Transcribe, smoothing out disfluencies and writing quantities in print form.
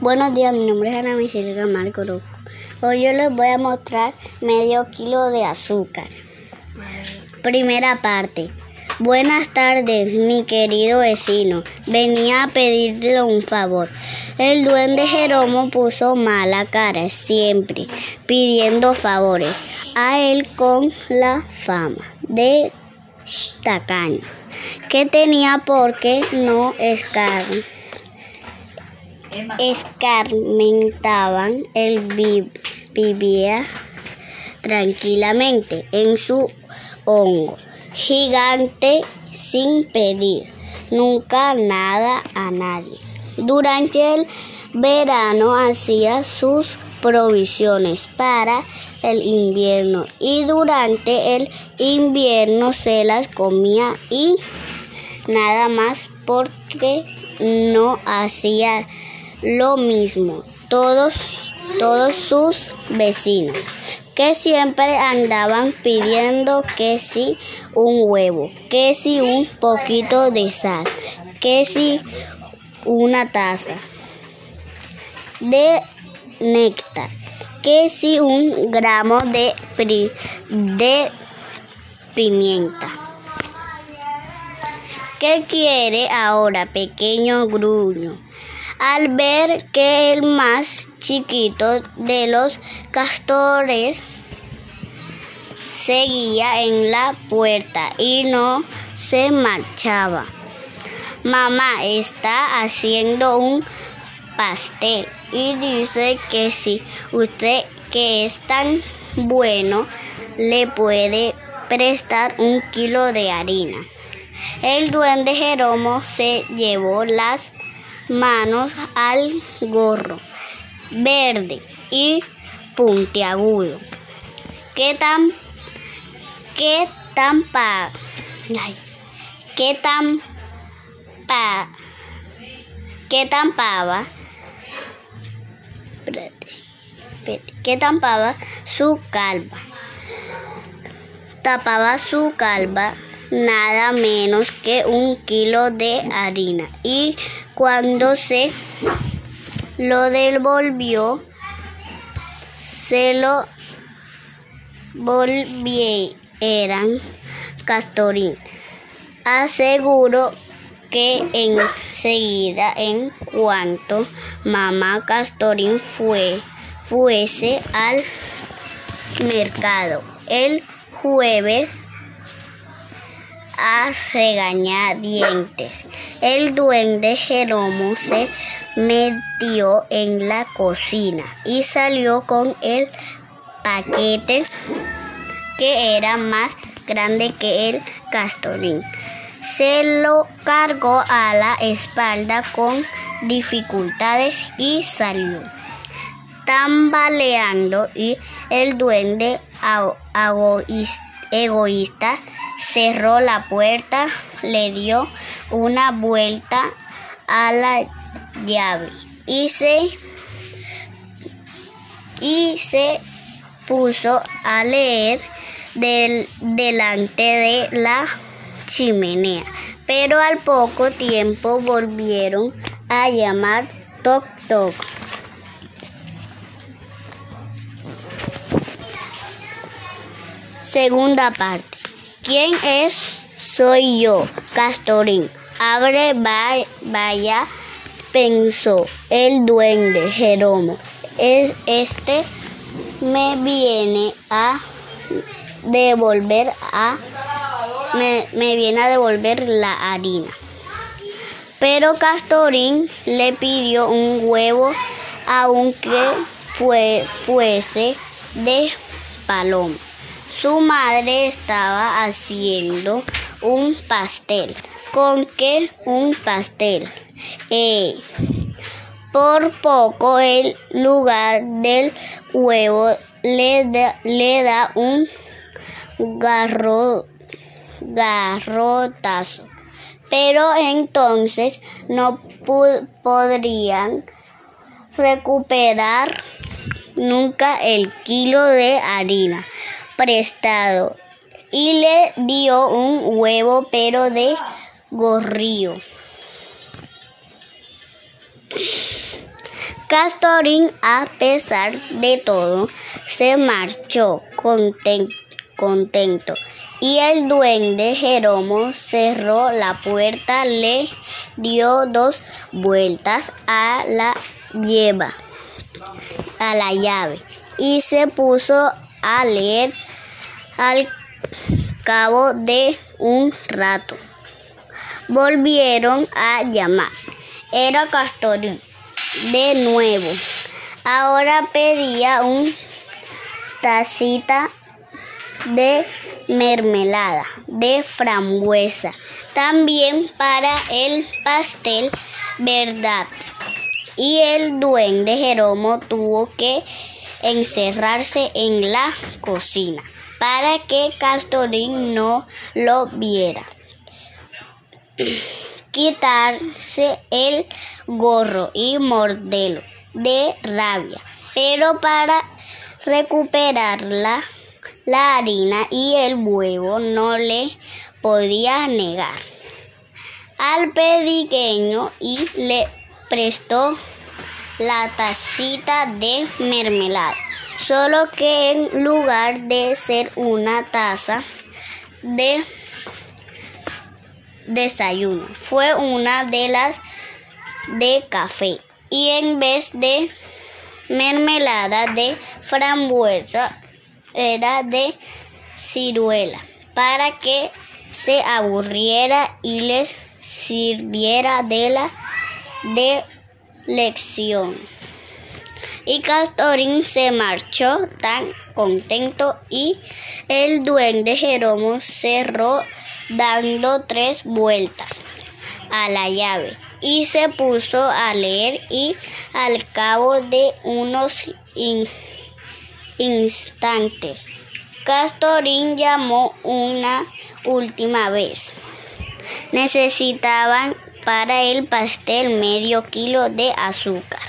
Buenos días, mi nombre es Ana Michelle Camargo. Hoy yo les voy a mostrar medio kilo de azúcar. Primera parte. Buenas tardes, mi querido vecino. Venía a pedirle un favor. El duende Jeromo puso mala cara siempre, pidiendo favores a él con la fama de tacaño que tenía porque no escarmentaban, él vivía tranquilamente en su hongo gigante sin pedir nunca nada a nadie. Durante el verano hacía sus provisiones para el invierno y durante el invierno se las comía y nada más, porque no hacía lo mismo todos sus vecinos, que siempre andaban pidiendo que si un huevo, que si un poquito de sal, que si una taza de néctar, que si un gramo de pimienta. ¿Qué quiere ahora, pequeño gruño? Al ver que el más chiquito de los castores seguía en la puerta y no se marchaba. Mamá está haciendo un pastel y dice que si usted, que es tan bueno, le puede prestar 1 kilo de harina. El duende Jeromo se llevó las manos al gorro verde y puntiagudo que tapaba su calva. Tapaba su calva nada menos que 1 kilo de harina, y cuando se lo devolvió, se lo volvieran Castorín. Aseguro que enseguida, en cuanto mamá Castorín fuese al mercado el jueves, a regañadientes, el duende Jeromo se metió en la cocina y salió con el paquete, que era más grande que el Castorín. Se lo cargó a la espalda con dificultades y salió tambaleando, y el duende egoísta cerró la puerta, le dio una vuelta a la llave y se puso a leer delante de la chimenea. Pero al poco tiempo volvieron a llamar toc toc. Segunda parte. ¿Quién es? Soy yo, Castorín. Abre, vaya, pensó el duende Jeromo. Este me viene a devolver la harina. Pero Castorín le pidió un huevo, aunque fuese de paloma. Su madre estaba haciendo un pastel. ¿Con qué un pastel? Por poco el lugar del huevo le da un garrotazo. Pero entonces no podrían recuperar nunca el kilo de harina prestado, y le dio un huevo, pero de gorrío. Castorín, a pesar de todo, se marchó contento, y el duende Jeromo cerró la puerta, le dio 2 vueltas a la llave, y se puso a leer. Al cabo de un rato, volvieron a llamar. Era Castorín de nuevo. Ahora pedía una tacita de mermelada de frambuesa, también para el pastel, ¿verdad? Y el duende Jeromo tuvo que encerrarse en la cocina para que Castorín no lo viera, quitarse el gorro y morderlo de rabia, pero para recuperarla la harina y el huevo no le podía negar al pequeño, y le prestó la tacita de mermelada. Solo que en lugar de ser una taza de desayuno, fue una de las de café. Y en vez de mermelada de frambuesa, era de ciruela, para que se aburriera y les sirviera de lección. Y Castorín se marchó tan contento, y el duende Jeromo cerró dando 3 vueltas a la llave, y se puso a leer, y al cabo de unos instantes Castorín llamó una última vez. Necesitaban para el pastel medio kilo de azúcar.